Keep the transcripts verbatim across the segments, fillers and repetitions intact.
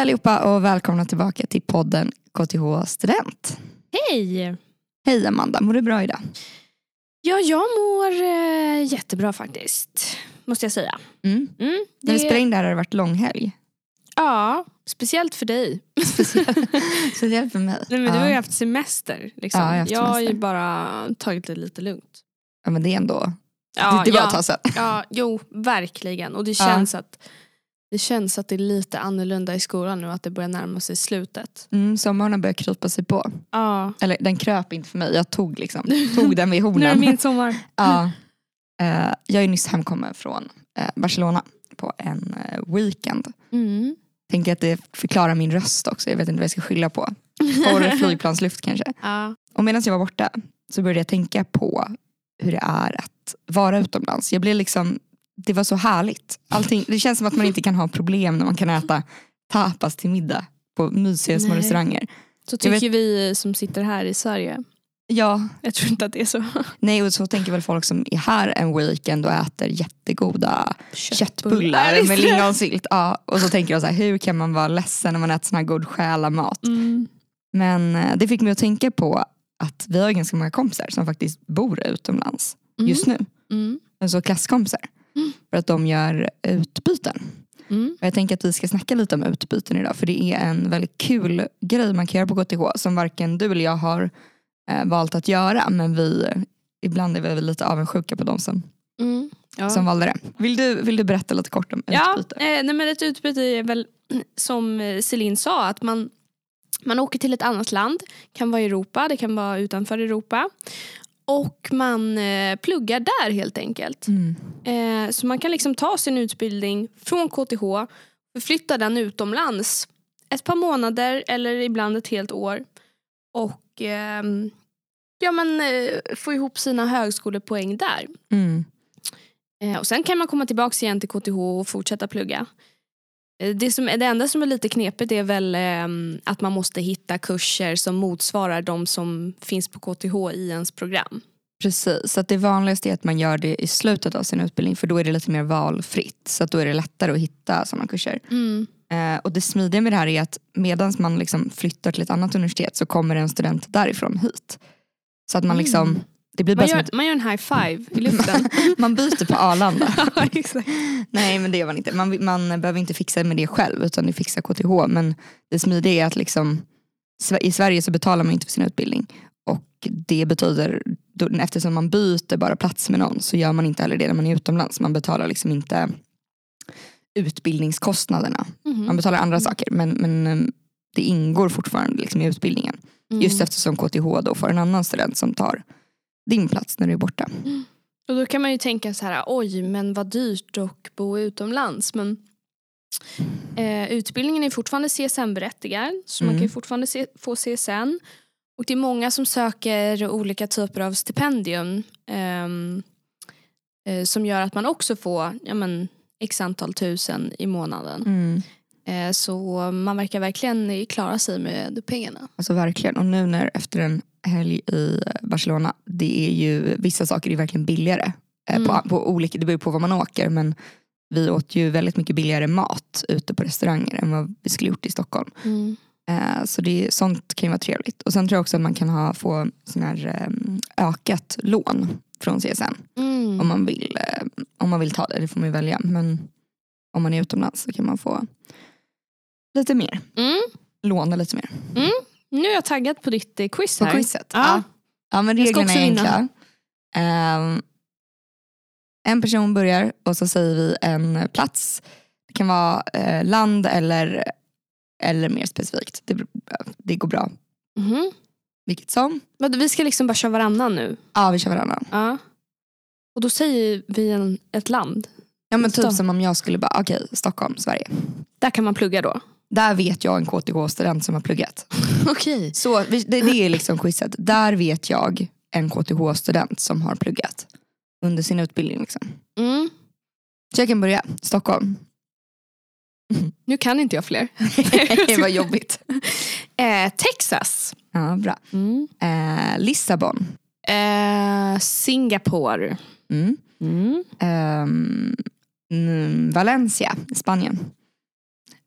allihopa och välkomna tillbaka till podden K T H Student. Hej! Hej Amanda, mår du bra idag? Ja, jag mår eh, jättebra faktiskt, måste jag säga. Mm. Mm, det... När vi spelade in där har det varit långhelg. Ja, speciellt för dig. Speciellt, speciellt för mig. Nej, men ja. Du har ju haft semester. Liksom. Ja, jag har, haft jag semester. har ju bara tagit det lite lugnt. Ja, men det är ändå... Ja, det, det var ja, ett tag sedan. Ja, jo, verkligen. Och det känns, ja. att, det känns att det är lite annorlunda i skolan nu. Att det börjar närma sig slutet. Mm, sommaren börjar krypa sig på. Ja. Eller den kröp inte för mig. Jag tog, liksom, tog den vid hornen. Nu är min sommar. Ja. Uh, jag är nyss hemkommen från uh, Barcelona på en uh, weekend. Mm. Tänkte att det förklarar min röst också. Jag vet inte vad jag ska skylla på. För flygplansluft kanske. Ja. Och medan jag var borta så började jag tänka på hur det är att vara utomlands. Jag blev liksom, det var så härligt. Allting, det känns som att man inte kan ha problem när man kan äta tapas till middag på mysiga små restauranger. Så tycker vet, vi som sitter här i Sverige. Ja. Jag tror inte att det är så. Nej, och så tänker väl folk som är här en weekend och äter jättegoda köttbullar, köttbullar med lingonsylt. Ja, och så tänker jag så här, hur kan man vara ledsen när man äter sån här god själa mat? Mm. Men det fick mig att tänka på att vi har ganska många kompisar som faktiskt bor utomlands mm. just nu. Mm. Alltså klasskompisar. Mm. För att de gör utbyten. Mm. Och jag tänker att vi ska snacka lite om utbyten idag. För det är en väldigt kul grej man kan göra på K T H. Som varken du eller jag har eh, valt att göra. Men vi, ibland är vi lite avundsjuka på dem som, mm. ja. som valde det. Vill du, vill du berätta lite kort om ja, utbyte? Ja, eh, nej men ett utbyte är väl som Celine sa. Att man... Man åker till ett annat land, kan vara i Europa, det kan vara utanför Europa. Och man eh, pluggar där helt enkelt. Mm. Eh, så man kan liksom ta sin utbildning från K T H, flytta den utomlands ett par månader eller ibland ett helt år. Och eh, ja, man eh, får ihop sina högskolepoäng där. Mm. Eh, och sen kan man komma tillbaka igen till K T H och fortsätta plugga. Det, som, det enda som är lite knepigt är väl eh, att man måste hitta kurser som motsvarar de som finns på K T H i ens program. Precis, så att det vanligaste är att man gör det i slutet av sin utbildning, för då är det lite mer valfritt. Så att då är det lättare att hitta sådana kurser. Mm. Eh, och det smidiga med det här är att medan man liksom flyttar till ett annat universitet så kommer en student därifrån hit. Så att man mm. liksom... Det blir man, gör, ett... man gör en high five i luften. Man byter på Arlanda. Ja, exakt. Nej, men det gör man inte. Man, man behöver inte fixa med det själv, utan det fixar K T H. Men det smidiga är att liksom, i Sverige så betalar man inte för sin utbildning. Och det betyder, då, eftersom man byter bara plats med någon, så gör man inte heller det när man är utomlands. Man betalar liksom inte utbildningskostnaderna. Mm-hmm. Man betalar andra mm. saker, men, men det ingår fortfarande liksom i utbildningen. Mm. Just eftersom K T H då får en annan student som tar din plats när du är borta. Mm. Och då kan man ju tänka så här, oj men vad dyrt att bo utomlands. Men eh, utbildningen är fortfarande C S N-berättigad. Så mm. man kan ju fortfarande se, få C S N. Och det är många som söker olika typer av stipendium. Eh, eh, som gör att man också får ja, men, x antal tusen i månaden. Mm. Eh, så man verkar verkligen klara sig med pengarna. Alltså verkligen. Och nu när efter en helg i Barcelona, det är ju vissa saker är verkligen billigare mm. på, på olika, det beror på var man åker, men vi åt ju väldigt mycket billigare mat ute på restauranger än vad vi skulle gjort i Stockholm mm. eh, så det, sånt kan ju vara trevligt. Och sen tror jag också att man kan ha, få sån här eh, ökat lån från C S N mm. om man vill eh, om man vill ta det, det får man ju välja, men om man är utomlands så kan man få lite mer mm. låna lite mer mm. Nu har jag taggat på ditt quiz här. På quizet? Ja. Ja, ja men reglerna är enkla. Um, en person börjar och så säger vi en plats. Det kan vara eh, land eller, eller mer specifikt. Det, det går bra. Mm-hmm. Vilket som. Men vi ska liksom bara köra varannan nu? Ja, vi kör varannan. Ja. Och då säger vi en, ett land. Ja, men typ som om jag skulle bara, okej, okay, Stockholm, Sverige. Där kan man plugga då? Där vet jag en K T H-student som har pluggat. Okej. Okay. Så det, det är liksom quizet. Där vet jag en K T H-student som har pluggat under sin utbildning liksom. Mm. Så jag kan börja. Stockholm. Mm. Nu kan inte jag fler. Det var jobbigt. eh, Texas. Ja, bra. Mm. Eh, Lissabon. Eh, Singapore. Mm. Mm. Eh, Valencia, Spanien.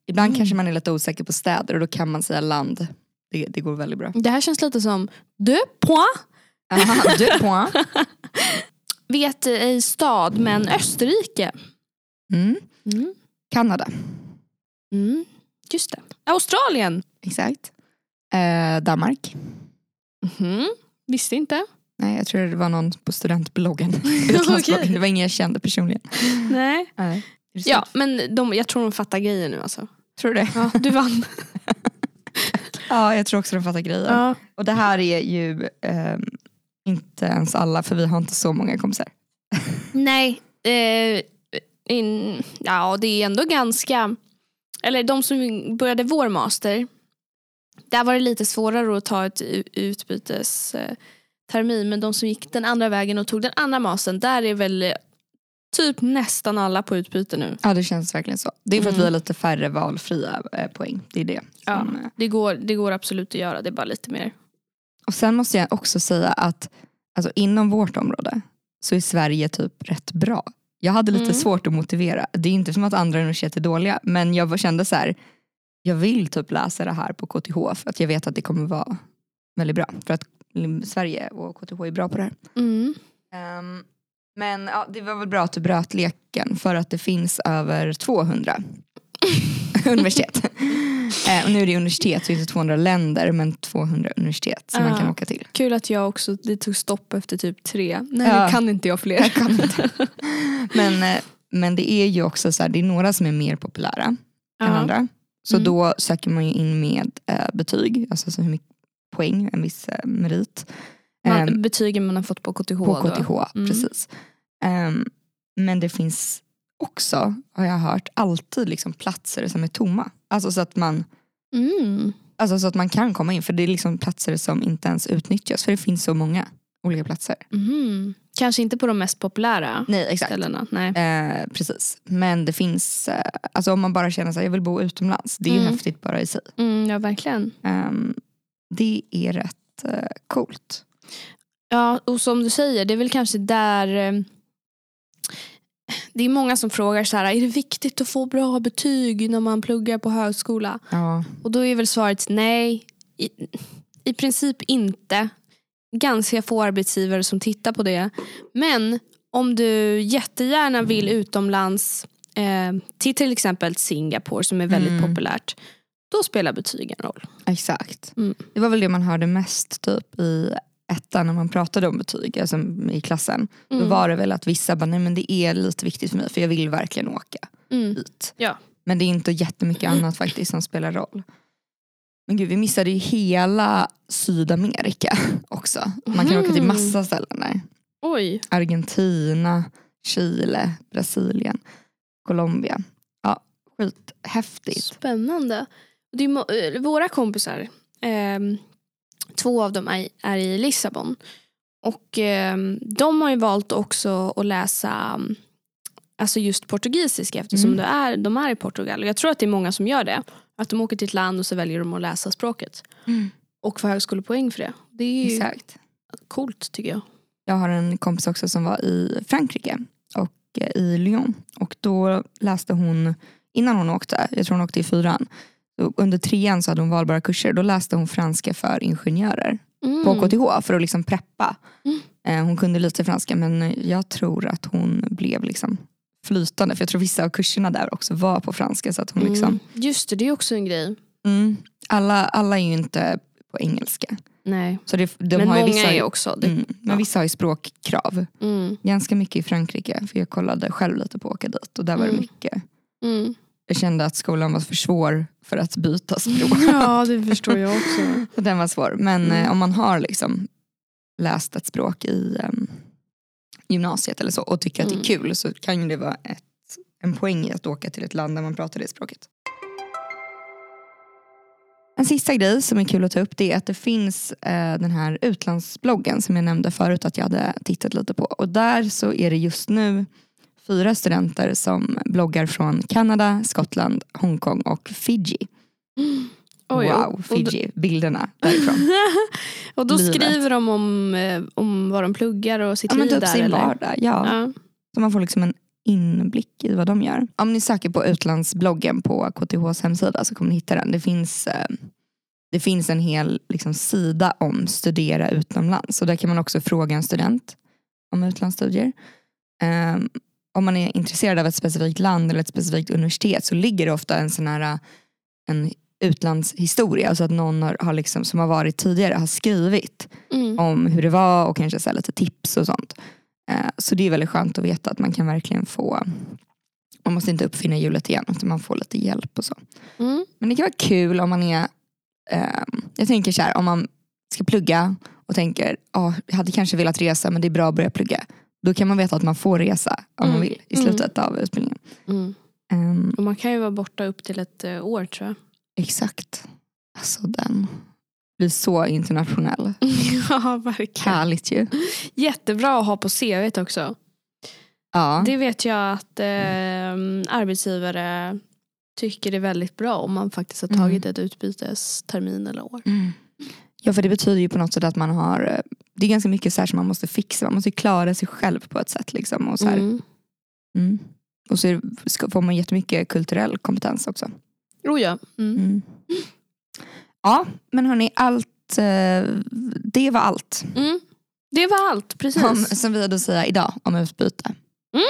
Ibland mm. kanske man är lite osäker på städer och då kan man säga land. Det, det går väldigt bra. Det här känns lite som deux points. Aha, deux points. Vet ej stad, men Österrike. Mm. Mm. Kanada. Mm. Just det. Australien. Exakt. Eh, Danmark. Mm. Visste inte. Nej, jag tror det var någon på studentbloggen. Okay. Det var ingen jag kände personligen. Nej. Nej. Ja, men de, jag tror de fattar grejer nu alltså. Tror du det? Ja, du vann. Ja, jag tror också de fattar grejer. Ja. Och det här är ju eh, inte ens alla, för vi har inte så många kompisar. Nej. Eh, in, ja, det är ändå ganska... Eller de som började vår master, där var det lite svårare att ta ett utbytestermin. Men de som gick den andra vägen och tog den andra mastern, där är väl... Typ nästan alla på utbyte nu. Ja, det känns verkligen så. Det är för att mm. vi har lite färre valfria eh, poäng. Det är det. Ja, det går, det går absolut att göra. Det är bara lite mer. Och sen måste jag också säga att alltså, inom vårt område så är Sverige typ rätt bra. Jag hade lite mm. svårt att motivera. Det är inte som att andra universitet är dåliga. Men jag kände så här, jag vill typ läsa det här på K T H. För att jag vet att det kommer vara väldigt bra. För att Sverige och K T H är bra på det här. Mm. Um, Men ja, det var väl bra att du bröt leken, för att det finns över tvåhundra universitet. eh, och nu är det universitet, så det är inte tvåhundra länder, men tvåhundra universitet som ja. man kan åka till. Kul att jag också, det tog stopp efter typ tre. Nej, ja. kan inte jag fler. Jag kan inte. men, eh, men det är ju också så här, det är några som är mer populära ja. än andra. Så mm. då söker man ju in med eh, betyg, alltså så hur mycket poäng, en viss eh, merit. Man, betygen man har fått på K T H. På K T H, mm. precis. Um, men det finns också, har jag hört, alltid liksom platser som är tomma. Alltså så att man mm. alltså så att man kan komma in. För det är liksom platser som inte ens utnyttjas. För det finns så många olika platser. Mm. Kanske inte på de mest populära Nej, exakt. ställena. Nej. Uh, precis. Men det finns, uh, alltså om man bara känner sig jag vill bo utomlands. Det är mm. ju häftigt bara i sig. Mm, ja, verkligen. Um, det är rätt uh, coolt. Ja, och som du säger, det är väl kanske där det är många som frågar så här, är det viktigt att få bra betyg när man pluggar på högskola? Ja. Och då är väl svaret nej, i, i princip inte. Ganska få arbetsgivare som tittar på det. Men om du jättegärna vill utomlands eh, till till exempel Singapore som är väldigt mm. populärt, då spelar betygen roll. Exakt. Mm. Det var väl det man hörde mest typ i ettan när man pratade om betyg alltså i klassen, mm. då var det väl att vissa bara, nej men det är lite viktigt för mig för jag vill verkligen åka mm. dit ja. men det är inte jättemycket mm. annat faktiskt som spelar roll. Men gud, vi missade ju hela Sydamerika också. Man kan mm. åka till massa ställen där. Oj. Argentina, Chile, Brasilien, Colombia. Ja, skithäftigt. Spännande. Det är våra kompisar ehm Två av dem är, är i Lissabon. Och eh, de har ju valt också att läsa alltså just portugisiska eftersom mm. det är, de är i Portugal. Och jag tror att det är många som gör det. Att de åker till ett land och så väljer de att läsa språket. Mm. Och får högskolepoäng för det. Det är ju Exakt. coolt tycker jag. Jag har en kompis också som var i Frankrike och eh, i Lyon. Och då läste hon, innan hon åkte, jag tror hon åkte i fyran. Under trean så hade hon valbara kurser. Då läste hon franska för ingenjörer mm. på K T H för att liksom preppa. Mm. Hon kunde lite franska, men jag tror att hon blev liksom flytande. För jag tror vissa av kurserna där också var på franska. Så att hon mm. liksom... Just det, det är också en grej. Mm. Alla, alla är ju inte på engelska. Nej, så det, de men har många ju vissa, är också. Det, mm, men ja. vissa har ju språkkrav. Mm. Ganska mycket i Frankrike. För jag kollade själv lite på att åka dit. Och där var mm. det mycket... Mm. Jag kände att skolan var för svår för att byta språk. Ja, det förstår jag också. Så den var svår. Men mm. eh, om man har liksom läst ett språk i eh, gymnasiet eller så och tycker mm. att det är kul, så kan ju det vara ett, en poäng i att åka till ett land där man pratar det språket. En sista grej som är kul att ta upp, det är att det finns eh, den här utlandsbloggen som jag nämnde förut att jag hade tittat lite på. Och där så är det just nu fyra studenter som bloggar från Kanada, Skottland, Hongkong och Fiji. Mm. Oj, wow, Fiji, då... bilderna därifrån. Och då Livet. skriver de om, om vad de pluggar och sitt ja, liv där. Ja, men typ sin vardag, ja. ja. Så man får liksom en inblick i vad de gör. Om ni söker på utlandsbloggen på K T H:s hemsida så kommer ni hitta den. Det finns, det finns en hel liksom, sida om studera utomlands. Och där kan man också fråga en student om utlandsstudier. Um, om man är intresserad av ett specifikt land eller ett specifikt universitet så ligger det ofta en sån här en utlandshistoria. Alltså att någon har, har liksom, som har varit tidigare har skrivit mm. om hur det var och kanske så här, lite tips och sånt. Så det är väldigt skönt att veta att man kan verkligen få, man måste inte uppfinna hjulet igen utan man får lite hjälp och så. Mm. Men det kan vara kul om man är, eh, jag tänker så här, om man ska plugga och tänker, oh, jag hade kanske velat resa men det är bra att börja plugga. Då kan man veta att man får resa om mm. man vill i slutet mm. av utbildningen. Mm. Um, och man kan ju vara borta upp till ett uh, år tror jag. Exakt. Alltså den... blir så internationell. Ja, verkligen. Härligt ju. Jättebra att ha på C V:t också. Ja. Det vet jag att eh, arbetsgivare tycker det är väldigt bra om man faktiskt har tagit mm. ett utbytestermin eller år. Mm. Ja, för det betyder ju på något sätt att man har, det är ganska mycket så här som man måste fixa. Man måste klara sig själv på ett sätt liksom. Och så, här. Mm. Mm. Och så får man jättemycket kulturell kompetens också. Jo, ja. Mm. Mm. Ja, men hörni, allt, eh, det var allt. Mm. Det var allt, precis. Om, som vi hade att säga idag om utbyte. Mm.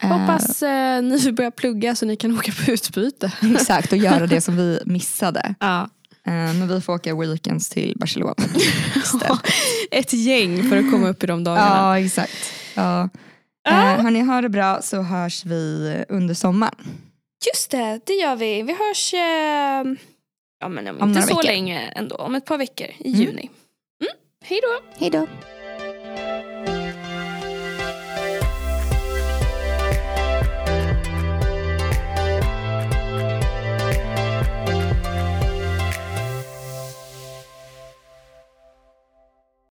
Eh. Hoppas eh, ni börjar plugga så ni kan åka på utbyte. Exakt, och göra det som vi missade. Ja. Eh, men vi får åka weekends till Barcelona. Ett gäng för att komma upp i de dagarna. Ja, exakt. Ja. Eh, eh. Hörni, ha det bra så hörs vi under sommaren. Just det, det gör vi. Vi hörs... Eh... Ja, men om, om inte så veckor. Länge ändå. Om ett par veckor i mm. juni. Mm. Hej då! Hej då!